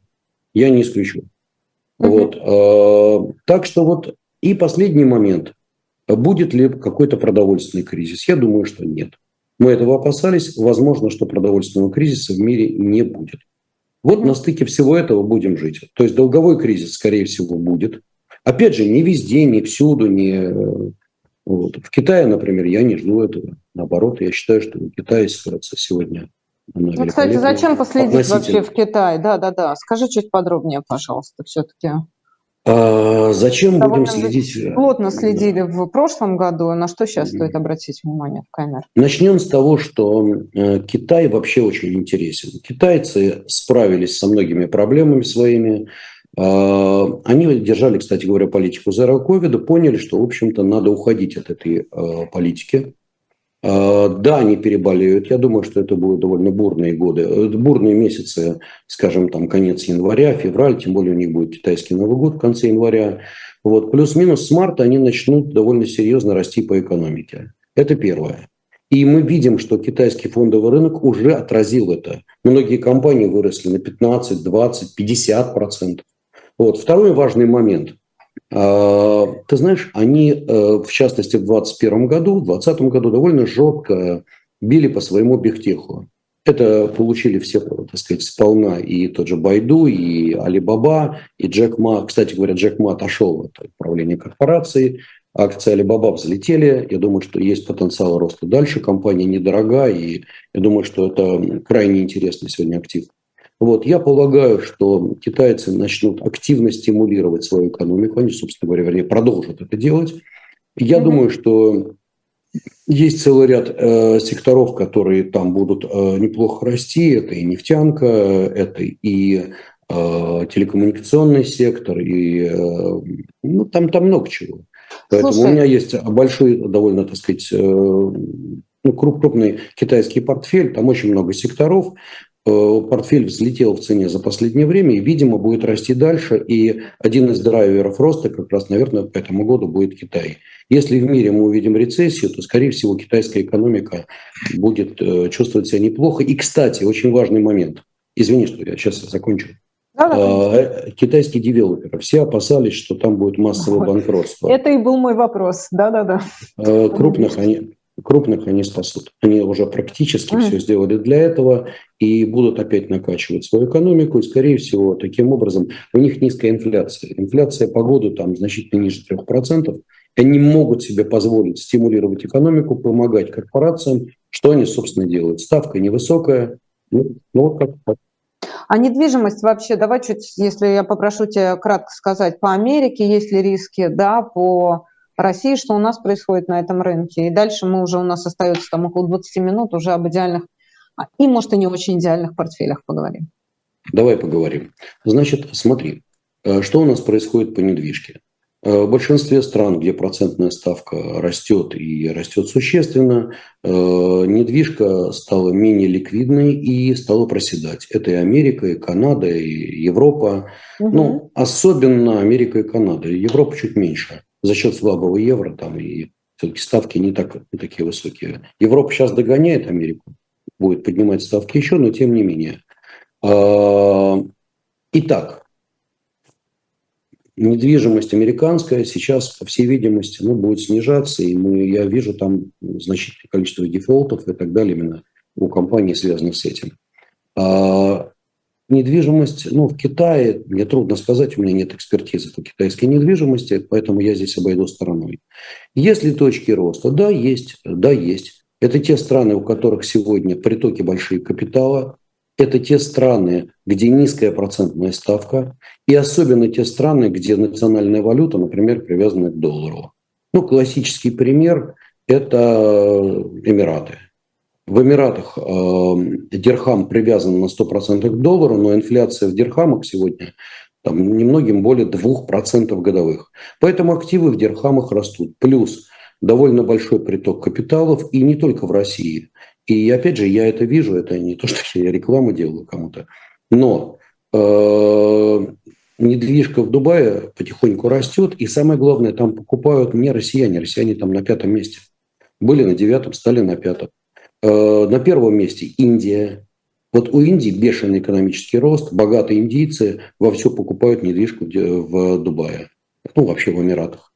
Я не исключу. Вот. Так что вот и последний момент. Будет ли какой-то продовольственный кризис? Я думаю, что нет. Мы этого опасались. Возможно, что продовольственного кризиса в мире не будет. Вот на стыке всего этого будем жить. То есть долговой кризис, скорее всего, будет. Опять же, не везде, не всюду, не... Вот. В Китае, например, я не жду этого. Наоборот, я считаю, что в Китае ситуация сегодня... Ну, кстати, зачем последить вообще в Китае? Да, да, да. Скажи чуть подробнее, пожалуйста, все-таки. А, зачем будем следить? Плотно следили да. в прошлом году. На что сейчас mm-hmm. стоит обратить внимание в камеру? Начнем с того, что Китай вообще очень интересен. Китайцы справились со многими проблемами своими. Они держали, кстати говоря, политику zero COVID, поняли, что, в общем-то, надо уходить от этой политики. Да, они переболеют. Я думаю, что это будут довольно бурные годы, бурные месяцы, скажем, там конец января, февраль, тем более у них будет китайский Новый год в конце января. Вот. Плюс-минус с марта они начнут довольно серьезно расти по экономике. Это первое. И мы видим, что китайский фондовый рынок уже отразил это. Многие компании выросли на пятнадцать, двадцать, пятьдесят процентов. Вот. Второй важный момент. Ты знаешь, они, в частности, в двадцать первом году, в двадцатом году довольно жестко били по своему бигтеху. Это получили все, так сказать, сполна и тот же Байду, и Алибаба, и Джек Ма. Кстати говоря, Джек Ма отошел от управления корпорацией. Акции Алибаба взлетели. Я думаю, что есть потенциал роста дальше. Компания недорогая, и я думаю, что это крайне интересный сегодня актив. Вот, я полагаю, что китайцы начнут активно стимулировать свою экономику. Они, собственно говоря, вернее, продолжат это делать. Я mm-hmm. думаю, что есть целый ряд э, секторов, которые там будут э, неплохо расти. Это и нефтянка, это и э, телекоммуникационный сектор, и э, ну, там, там много чего. Поэтому Слушай. у меня есть большой, довольно, так сказать, э, ну, крупный китайский портфель. Там очень много секторов. Портфель взлетел в цене за последнее время и, видимо, будет расти дальше. И один из драйверов роста как раз, наверное, к этому году будет Китай. Если в мире мы увидим рецессию, то, скорее всего, китайская экономика будет чувствовать себя неплохо. И, кстати, очень важный момент. Извини, что я сейчас закончу. Да-да. Китайские девелоперы все опасались, что там будет массовое банкротство. Это и был мой вопрос. Да-да-да. Крупных они... Крупных они спасут. Они уже практически mm. все сделали для этого и будут опять накачивать свою экономику. И, скорее всего, таким образом у них низкая инфляция. Инфляция по году там значительно ниже трех процентов. Они могут себе позволить стимулировать экономику, помогать корпорациям. Что они, собственно, делают? Ставка невысокая. Ну, ну как так. А недвижимость вообще, давай чуть, если я попрошу тебя кратко сказать, по Америке есть ли риски, да, по... России, что у нас происходит на этом рынке. И дальше мы уже, у нас остается там около двадцати минут, уже об идеальных и, может, и не очень идеальных портфелях поговорим. Давай поговорим. Значит, смотри, что у нас происходит по недвижке. В большинстве стран, где процентная ставка растет и растет существенно, недвижка стала менее ликвидной и стала проседать. Это и Америка, и Канада, и Европа. Угу. Ну, особенно Америка и Канада. Европа чуть меньше. За счет слабого евро там и все-таки ставки не, так, не такие высокие. Европа сейчас догоняет Америку, будет поднимать ставки еще, но тем не менее. Итак, недвижимость американская сейчас, по всей видимости, ну, будет снижаться, и мы, я вижу там значительное количество дефолтов и так далее именно у компаний, связанных с этим. А недвижимость, ну, в Китае, мне трудно сказать, у меня нет экспертизы по китайской недвижимости, поэтому я здесь обойду стороной. Есть ли точки роста? Да, есть, да, есть. Это те страны, у которых сегодня притоки большие капитала, это те страны, где низкая процентная ставка, и особенно те страны, где национальная валюта, например, привязана к доллару. Ну, классический пример – это Эмираты. В Эмиратах э, дирхам привязан на сто процентов к доллару, но инфляция в дирхамах сегодня там, немногим более два процента годовых. Поэтому активы в дирхамах растут. Плюс довольно большой приток капиталов, и не только в России. И опять же, я это вижу, это не то, что я рекламу делаю кому-то, но э, недвижка в Дубае потихоньку растет, и самое главное, там покупают не россияне, россияне там на пятом месте. Были на девятом, стали на пятом. Э, на первом месте Индия. Вот у Индии бешеный экономический рост, богатые индийцы вовсю покупают недвижку в Дубае, ну вообще в Эмиратах.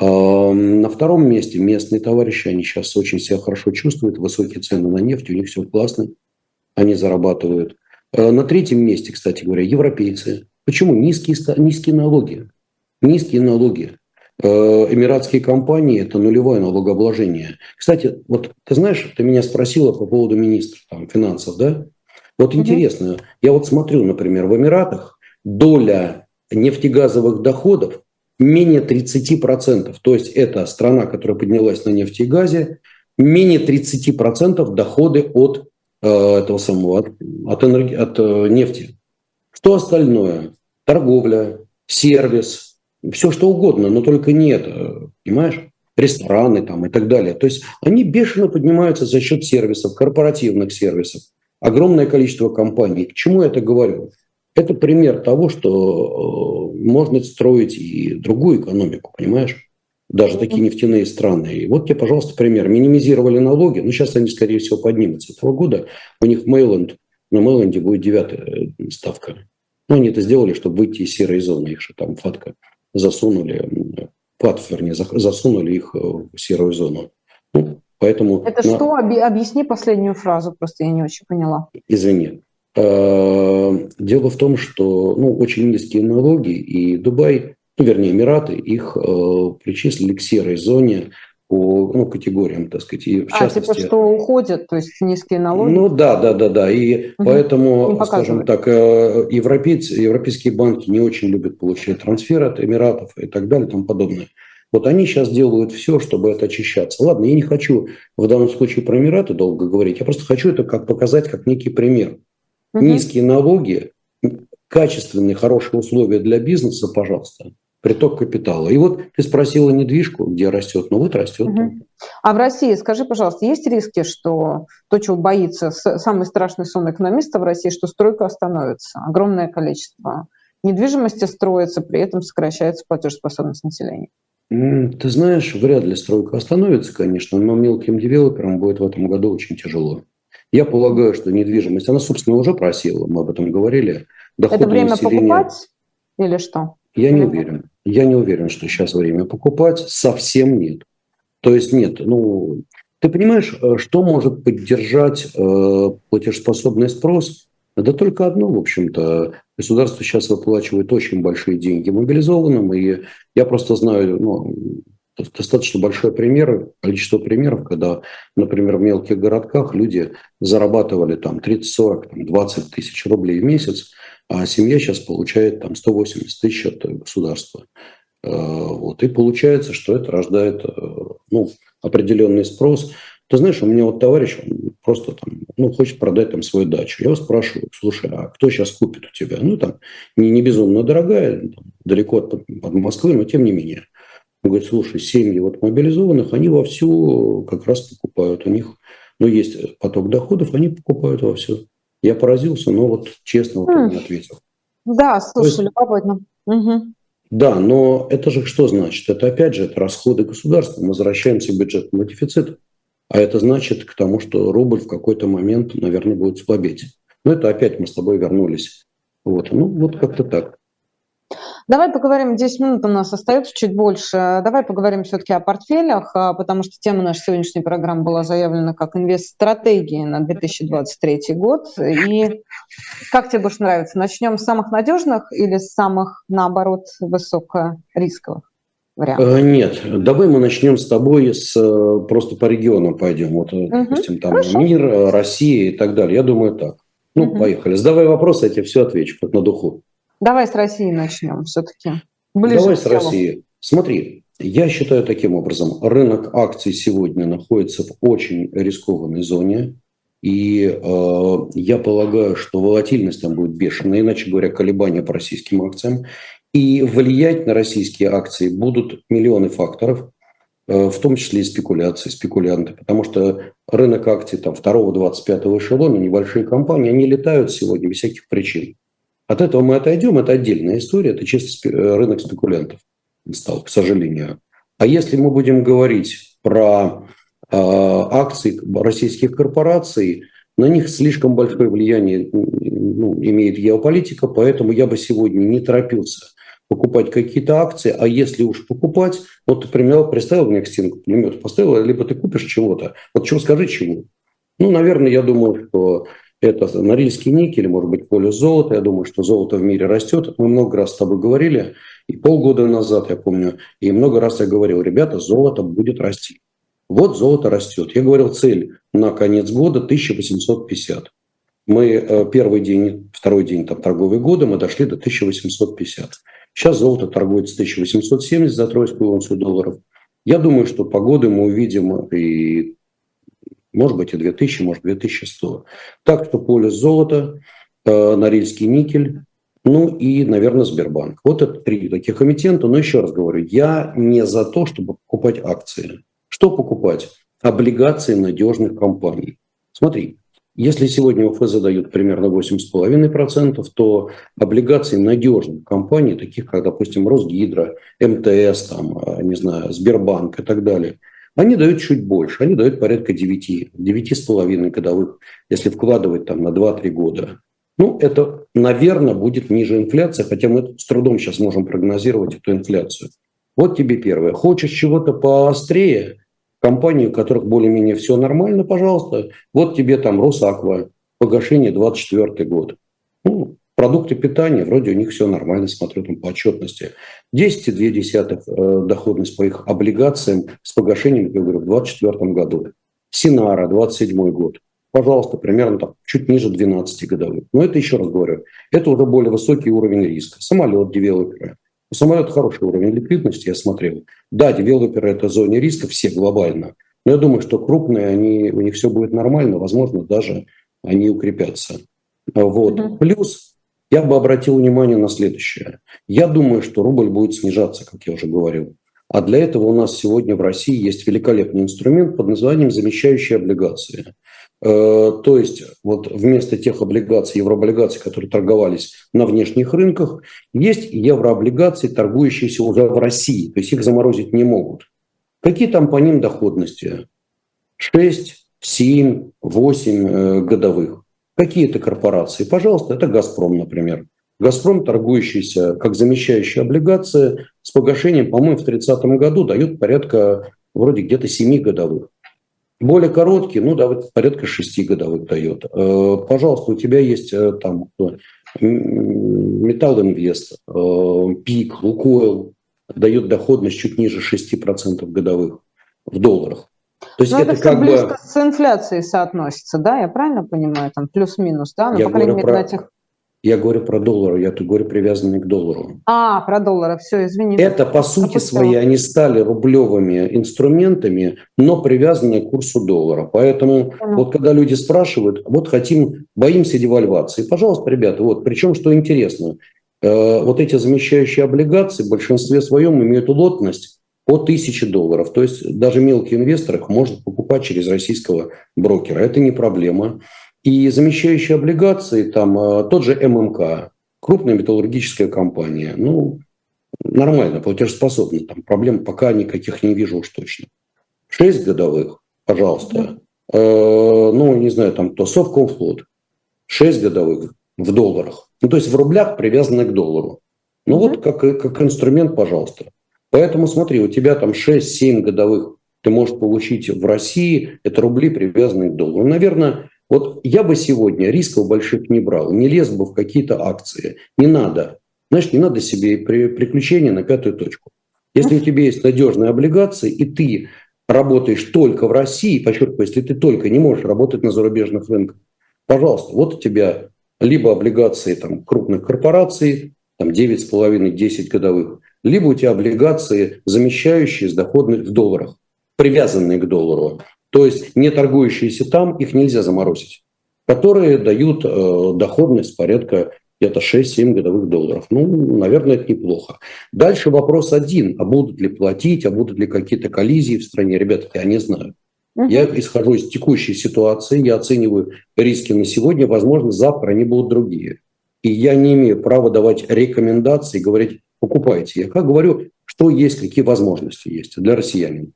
На втором месте местные товарищи, они сейчас очень себя хорошо чувствуют, высокие цены на нефть, у них все классно, они зарабатывают. На третьем месте, кстати говоря, европейцы. Почему? Низкие, низкие налоги. Низкие налоги. Эмиратские компании – это нулевое налогообложение. Кстати, вот ты знаешь, ты меня спросила по поводу министра там, финансов, да? Вот интересно, я вот смотрю, например, в Эмиратах доля нефтегазовых доходов менее тридцати процентов, то есть это страна, которая поднялась на нефти и газе, менее тридцати процентов доходы от, э, этого самого, от, от, энерги, от э, нефти. Что остальное? Торговля, сервис, все что угодно, но только не это, понимаешь? Рестораны там и так далее. То есть они бешено поднимаются за счет сервисов, корпоративных сервисов. Огромное количество компаний. К чему я это говорю? Это пример того, что можно строить и другую экономику, понимаешь? Даже такие нефтяные страны. И вот тебе, пожалуйста, пример. Минимизировали налоги, но сейчас они, скорее всего, поднимутся. С этого года у них Мейленд, на Мейленде будет девятая ставка. Но они это сделали, чтобы выйти из серой зоны. Их же там ФАТКа засунули, ФАТ, вернее, засунули их в серую зону. Ну, поэтому это на... что? Объясни последнюю фразу, просто я не очень поняла. Извини. Дело в том, что ну, очень низкие налоги, и Дубай, ну, вернее, Эмираты, их э, причислили к серой зоне по ну, категориям, так сказать. И в а, частности, типа, что уходят, то есть низкие налоги? Ну да, да, да, да. И угу. поэтому, скажем так, э, европейцы, европейские банки не очень любят получать трансфер от Эмиратов и так далее и тому подобное. Вот они сейчас делают все, чтобы это очищаться. Ладно, я не хочу в данном случае про Эмираты долго говорить, я просто хочу это как показать как некий пример. Низкие налоги, качественные, хорошие условия для бизнеса, пожалуйста, приток капитала. И вот ты спросила недвижку, где растет, ну вот растет. Угу. А в России, скажи, пожалуйста, есть риски, что то, чего боится самый страшный сон экономиста в России, что стройка остановится, огромное количество недвижимости строится, при этом сокращается платежеспособность населения? Ты знаешь, вряд ли стройка остановится, конечно, но мелким девелоперам будет в этом году очень тяжело. Я полагаю, что недвижимость, она, собственно, уже просела, мы об этом говорили. Доходы это время населения... покупать или что? Я или не нет? уверен. Я не уверен, что сейчас время покупать. Совсем нет. То есть нет. Ну, ты понимаешь, что может поддержать э, платежеспособный спрос? Да только одно, в общем-то. Государство сейчас выплачивает очень большие деньги мобилизованным. И я просто знаю... Ну, достаточно большой пример, количество примеров, когда, например, в мелких городках люди зарабатывали там тридцать, сорок, двадцать тысяч рублей в месяц, а семья сейчас получает там сто восемьдесят тысяч от государства. Вот. И получается, что это рождает ну, определенный спрос. Ты знаешь, у меня вот товарищ, он просто там, ну, хочет продать там свою дачу. Я его спрашиваю, слушай, а кто сейчас купит у тебя? Ну, там, не, не безумно дорогая, там, далеко от, от Москвы, но тем не менее. Он говорит, слушай, семьи вот мобилизованных, они вовсю как раз покупают. У них, ну, есть поток доходов, они покупают вовсю. Я поразился, но вот честно вот он ответил. Да, слушай, любопытно. Угу. Да, но это же что значит? Это опять же это расходы государства. Мы возвращаемся к бюджетному дефициту. А это значит к тому, что рубль в какой-то момент, наверное, будет слабеть. Но это опять мы с тобой вернулись. Вот, ну, вот как-то так. Давай поговорим, десять минут у нас остается, чуть больше. Давай поговорим все-таки о портфелях, потому что тема нашей сегодняшней программы была заявлена как инвест-стратегии на две тысячи двадцать третий год. И как тебе больше нравится? Начнем с самых надежных или с самых, наоборот, высокорисковых? Вариант. Нет, давай мы начнем с тобой, с, просто по регионам пойдем. Вот, угу, допустим, там хорошо. Мир, Россия и так далее. Я думаю, так. Ну, угу. Поехали. Задавай вопросы, я тебе все отвечу, как на духу. Давай с России начнем все-таки. Ближе давай с России. Смотри, я считаю таким образом. Рынок акций сегодня находится в очень рискованной зоне. И э, я полагаю, что волатильность там будет бешеная. Иначе говоря, колебания по российским акциям. И влиять на российские акции будут миллионы факторов, в том числе и спекуляции, спекулянты. Потому что рынок акций там, второго двадцать пятого эшелона, небольшие компании, они летают сегодня без всяких причин. От этого мы отойдем, это отдельная история, это чисто рынок спекулянтов стал, к сожалению. А если мы будем говорить про э, акции российских корпораций, на них слишком большое влияние ну, имеет геополитика, поэтому я бы сегодня не торопился покупать какие-то акции, а если уж покупать, вот ты примерно приставил меня к стенку, пулемет поставил, либо ты купишь чего-то. Вот чего скажи, чему? Ну, наверное, я думаю, что это Норильский никель, может быть, поле золота. Я думаю, что золото в мире растет. Мы много раз с тобой говорили, и полгода назад, я помню, и много раз я говорил, ребята, золото будет расти. Вот золото растет. Я говорил, цель на конец года тысяча восемьсот пятьдесят. Мы первый день, второй день там, торгового года мы дошли до тысяча восемьсот пятьдесят. Сейчас золото торгуется тысяча восемьсот семьдесят за тройскую унцию долларов. Я думаю, что по году мы увидим, и, может быть, и две тысячи, может, две тысячи сто. Так что поле золота, Норильский никель, ну и, наверное, Сбербанк. Вот это три таких эмитента. Но еще раз говорю, я не за то, чтобы покупать акции. Что покупать? Облигации надежных компаний. Смотри. Если сегодня О Ф З дают примерно восемь целых пять десятых процента, то облигации надежных компаний, таких как, допустим, Росгидро, М Т С, там, не знаю, Сбербанк и так далее, они дают чуть больше, они дают порядка девять, девять целых пять десятых годовых, если вкладывать там, на два-три года. Ну, это, наверное, будет ниже инфляции, хотя мы с трудом сейчас можем прогнозировать эту инфляцию. Вот тебе первое. Хочешь чего-то поострее? Компании, у которых более-менее все нормально, пожалуйста, вот тебе там Росаква, погашение двадцать четвёртый год. Ну, продукты питания, вроде у них все нормально, смотрю там по отчетности. десять целых две десятых доходность по их облигациям с погашением, я говорю, в двадцать четвёртом году. Синара, двадцать седьмой год. Пожалуйста, примерно там, чуть ниже двенадцати годовых. Но это, еще раз говорю, это уже более высокий уровень риска. Самолет девелопера. У самолета хороший уровень ликвидности, я смотрел. Да, девелоперы – это в зоне риска, все глобально. Но я думаю, что крупные, они, у них все будет нормально, возможно, даже они укрепятся. Вот. Mm-hmm. Плюс я бы обратил внимание на следующее. Я думаю, что рубль будет снижаться, как я уже говорил. А для этого у нас сегодня в России есть великолепный инструмент под названием «замещающие облигации». То есть вот вместо тех облигаций, еврооблигаций, которые торговались на внешних рынках, есть еврооблигации, торгующиеся уже в России, то есть их заморозить не могут. Какие там по ним доходности? шесть, семь, восемь годовых. Какие-то корпорации? Пожалуйста, это «Газпром», например. «Газпром», торгующийся как замещающая облигация, с погашением, по-моему, в тридцатом году дает порядка вроде где-то семи годовых. Более короткий, ну, да, порядка шести годовых дает. Пожалуйста, у тебя есть там Металлинвест, Пик, Лукойл, дает доходность чуть ниже шести процентов годовых в долларах. То есть это, это как близко бы... с инфляцией соотносится, да? Я правильно понимаю? Там плюс-минус, да? Но, я по крайней мере, про... на тех... Я говорю про доллары, я тут говорю привязанные к доллару. А, про доллары, все, извини. Это, по сути своей, они стали рублевыми инструментами, но привязанные к курсу доллара. Поэтому а. вот когда люди спрашивают, вот хотим, боимся девальвации. Пожалуйста, ребята, вот, причем, что интересно, э, вот эти замещающие облигации в большинстве своем имеют лотность по тысяче долларов. То есть даже мелкий инвестор их может покупать через российского брокера. Это не проблема. И замещающие облигации, там тот же М М К, крупная металлургическая компания, ну, нормально, платежеспособна, там проблем пока никаких не вижу уж точно. Шесть годовых, пожалуйста, да. э, ну, не знаю, там то Совкомфлот, шесть годовых в долларах, ну, то есть в рублях привязаны к доллару. Ну угу. вот как, как инструмент, пожалуйста. Поэтому смотри, у тебя там шесть-семь годовых ты можешь получить в России, это рубли, привязанные к доллару. Наверное, вот я бы сегодня рисков больших не брал, не лез бы в какие-то акции. Не надо. Знаешь, не надо себе приключения на пятую точку. Если у тебя есть надежные облигации, и ты работаешь только в России, подчеркиваю, если ты только не можешь работать на зарубежных рынках, пожалуйста, вот у тебя либо облигации там, крупных корпораций, там девять с половиной десять годовых, либо у тебя облигации, замещающие с доходных в долларах, привязанные к доллару, то есть не торгующиеся там, их нельзя заморозить, которые дают э, доходность порядка где-то шесть-семь годовых долларов. Ну, наверное, это неплохо. Дальше вопрос один. А будут ли платить, а будут ли какие-то коллизии в стране? Ребята, я не знаю. Uh-huh. Я исхожу из текущей ситуации, я оцениваю риски на сегодня, возможно, завтра они будут другие. И я не имею права давать рекомендации, говорить, покупайте. Я как говорю, что есть, какие возможности есть для россиянина.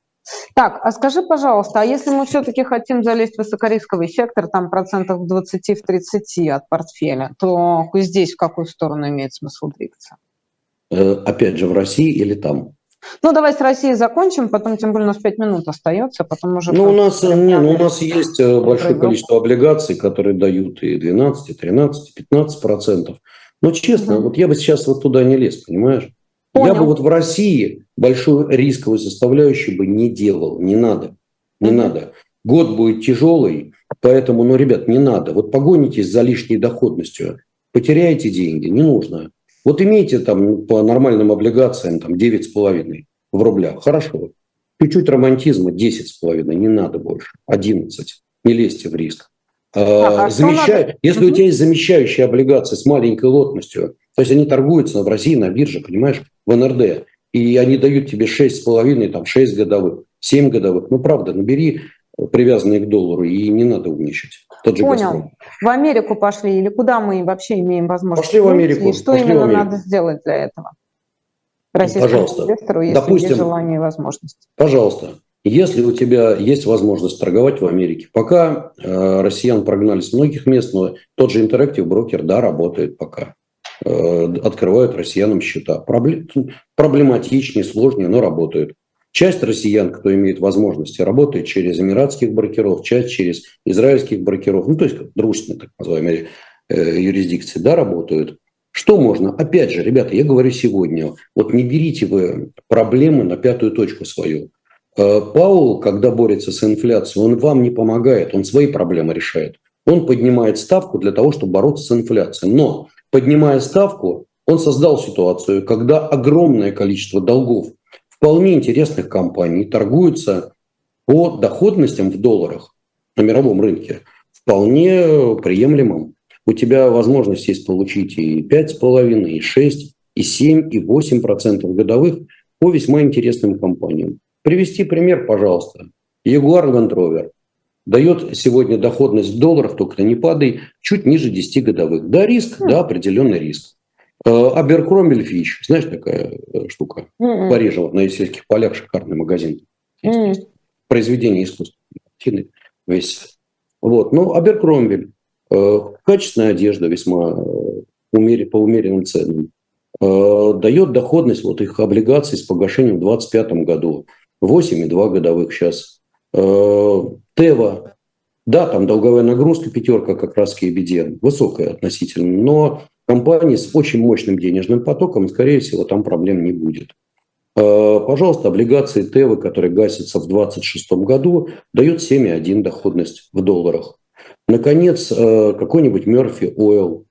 Так, а скажи, пожалуйста, а если мы все-таки хотим залезть в высокорисковый сектор, там процентов двадцать-тридцать от портфеля, то здесь в какую сторону имеет смысл двигаться? Э, опять же, в России или там? Ну, давай с Россией закончим, потом, тем более, у нас пять минут остается, потом уже... Ну, у нас, не, ну, у нас есть большое производ. Количество облигаций, которые дают и двенадцать, и тринадцать, и пятнадцать процентов. Но, честно, угу. вот я бы сейчас вот туда не лез, понимаешь? Понял. Я бы вот в России большую рисковую составляющую бы не делал. Не надо. Не mm-hmm. надо. Год будет тяжелый, поэтому, ну, ребят, не надо. Вот погонитесь за лишней доходностью, потеряете деньги, не нужно. Вот имейте там по нормальным облигациям там, девять с половиной в рублях. Хорошо. Чуть-чуть романтизма, десять с половиной, не надо больше. одиннадцать. Не лезьте в риск. А, а Замещай... Если mm-hmm. у тебя есть замещающие облигации с маленькой лотностью, то есть они торгуются в России на бирже, понимаешь, в эн эр дэ, и они дают тебе шесть с половиной, там, шесть годовых, семь годовых. Ну, правда, набери привязанные к доллару, и не надо умничать. Тот же Понял. Газпром. В Америку пошли, или куда мы вообще имеем возможность? Пошли в Америку. И что пошли именно надо сделать для этого? Российскому пожалуйста. Инвестору, если Допустим, есть желание и возможность. Пожалуйста. Если у тебя есть возможность торговать в Америке, пока э, россиян прогнали с многих мест, но тот же Interactive Broker, да, работает пока. Э, открывают россиянам счета. Проблем, проблематичнее, сложнее, но работают. Часть россиян, кто имеет возможности, работает через эмиратских брокеров, часть через израильских брокеров, ну, то есть дружественные, так называемые, э, юрисдикции, да, работают. Что можно? Опять же, ребята, я говорю сегодня, вот не берите вы проблемы на пятую точку свою. Паул, когда борется с инфляцией, он вам не помогает, он свои проблемы решает. Он поднимает ставку для того, чтобы бороться с инфляцией. Но, поднимая ставку, он создал ситуацию, когда огромное количество долгов вполне интересных компаний торгуются по доходностям в долларах на мировом рынке вполне приемлемым. У тебя возможность есть получить и пять с половиной, и шесть, и семь, и восемь процентов годовых по весьма интересным компаниям. Привести пример, пожалуйста. Jaguar Land Rover дает сегодня доходность в долларах, только не падай, чуть ниже десяти годовых. Да, риск, mm. да, определенный риск. Abercrombie Fitch, знаешь, такая штука. Mm-mm. В Париже, вот, на сельских полях, шикарный магазин. Mm. Произведение искусства. Весь. Вот. Но Abercrombie, качественная одежда весьма умер... по умеренным ценам, дает доходность вот их облигаций с погашением в две тысячи двадцать пятом году. восемь и два годовых сейчас. ТЭВА. Да, там долговая нагрузка, пятерка как раз к EBITDA, высокая относительно, но компании с очень мощным денежным потоком, скорее всего, там проблем не будет. Пожалуйста, облигации ТЭВА, которые гасятся в две тысячи двадцать шестом году, дают семь и одна десятая доходность в долларах. Наконец, какой-нибудь Murphy Oil.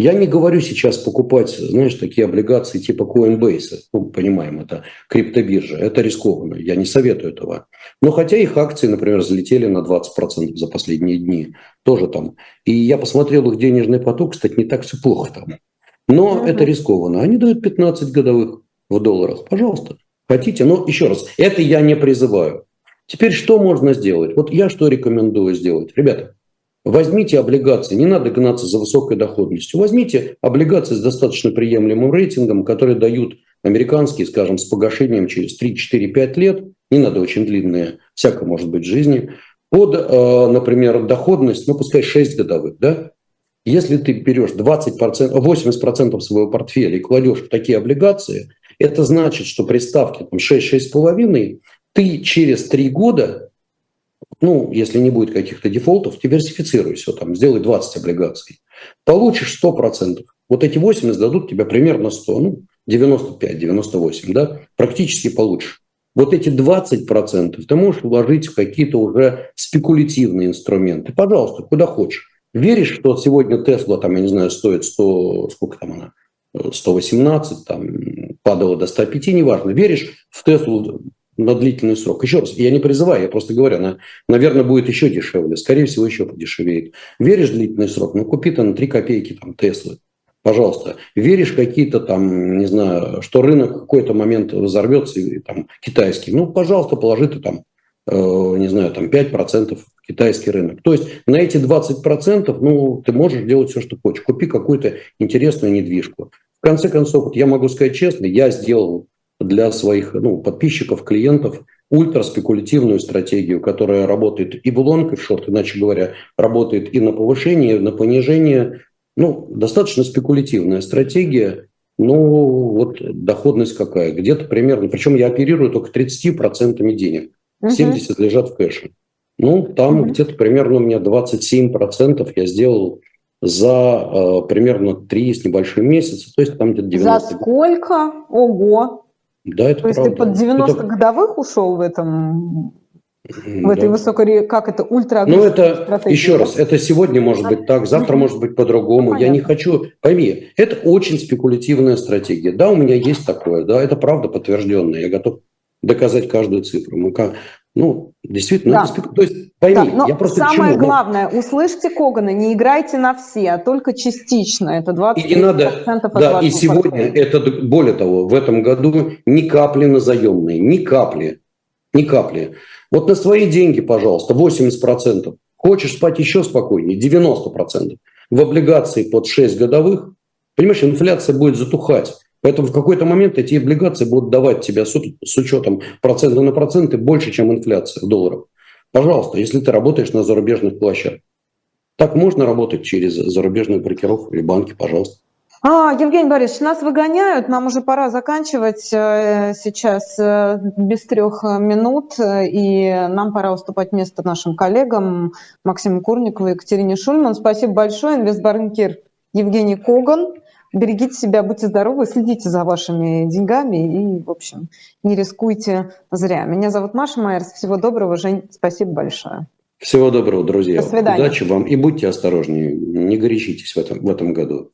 Я не говорю сейчас покупать, знаешь, такие облигации типа Coinbase, ну, понимаем, это криптобиржа, это рискованно, я не советую этого. Но хотя их акции, например, взлетели на двадцать процентов за последние дни, тоже там. И я посмотрел их денежный поток, кстати, не так все плохо там. Но mm-hmm. это рискованно. Они дают пятнадцать годовых в долларах, пожалуйста, хотите. Но еще раз, это я не призываю. Теперь что можно сделать? Вот я что рекомендую сделать, ребята? Возьмите облигации, не надо гнаться за высокой доходностью. Возьмите облигации с достаточно приемлемым рейтингом, которые дают американские, скажем, с погашением через три-четыре-пять лет, не надо очень длинные, всякое может быть в жизни, под, например, доходность, ну пускай шесть годовых, да? Если ты берешь двадцать процентов, восемьдесят процентов своего портфеля и кладешь в такие облигации, это значит, что при ставке там, шесть-шесть с половиной ты через три года, ну, если не будет каких-то дефолтов, диверсифицируй все, там, сделай двадцать облигаций, получишь сто процентов. Вот эти восемьдесят дадут тебе примерно сто, ну, девяносто пять - девяносто восемь, да, практически получишь. Вот эти двадцать процентов ты можешь вложить в какие-то уже спекулятивные инструменты. Пожалуйста, куда хочешь. Веришь, что сегодня Tesla, там, я не знаю, стоит сто, сколько там она, сто восемнадцать, там, падала до сто пять, неважно. Веришь в Теслу на длительный срок. Еще раз, я не призываю, я просто говорю, она, наверное, будет еще дешевле, скорее всего, еще подешевеет. Веришь в длительный срок, ну, купи там на три копейки там, Теслы. Пожалуйста, веришь какие-то там, не знаю, что рынок в какой-то момент взорвется, там, китайский, ну, пожалуйста, положи ты там, э, не знаю, там пять процентов китайский рынок. То есть на эти двадцать процентов, ну, ты можешь делать все, что хочешь. Купи какую-то интересную недвижку. В конце концов, вот я могу сказать честно, я сделал для своих, ну, подписчиков, клиентов ультраспекулятивную стратегию, которая работает и в лонг, и в шорт, иначе говоря, работает и на повышение, и на понижение. Ну, достаточно спекулятивная стратегия, но вот доходность какая, где-то примерно, причем я оперирую только тридцать процентов денег, семьдесят процентов лежат в кэше. Ну, там uh-huh. где-то примерно у меня двадцать семь процентов я сделал за э, примерно три с небольшим месяца, то есть там где-то девяносто. За сколько? Ого! Да, это то правда. То есть ты под девяносто это... годовых ушел в этом... В этой да. высокой, как это, ультра-агрессивной стратегии. Ну, это, еще раз, это сегодня может быть так, завтра может быть по-другому. Ну, я не хочу, пойми, это очень спекулятивная стратегия. Да, у меня есть такое, да, это правда подтвержденное. Я готов доказать каждую цифру. Ну, как, ну действительно, да. это спеку... то есть, пойми, да, я просто самое почему, главное, ну... услышьте Когана, не играйте на все, а только частично. Это двадцать процентов и не надо, от да, вашего и сегодня, партнера. Это, более того, в этом году ни капли на заемные, ни капли. Ни капли. Вот на свои деньги, пожалуйста, восемьдесят процентов. Хочешь спать еще спокойнее, девяносто процентов. В облигации под шесть годовых, понимаешь, инфляция будет затухать. Поэтому в какой-то момент эти облигации будут давать тебе с, с учетом процента на проценты больше, чем инфляция в долларах. Пожалуйста, если ты работаешь на зарубежных площадках. Так можно работать через зарубежных брокеров или банки, пожалуйста. А, Евгений Борисович, нас выгоняют, нам уже пора заканчивать сейчас без трех минут, и нам пора уступать место нашим коллегам Максиму Курникову и Екатерине Шульман. Спасибо большое, инвестбанкир Евгений Коган. Берегите себя, будьте здоровы, следите за вашими деньгами и, в общем, не рискуйте зря. Меня зовут Маша Майер, всего доброго, Жень, спасибо большое. Всего доброго, друзья. До свидания. Удачи вам и будьте осторожнее, не горячитесь в этом, в этом году.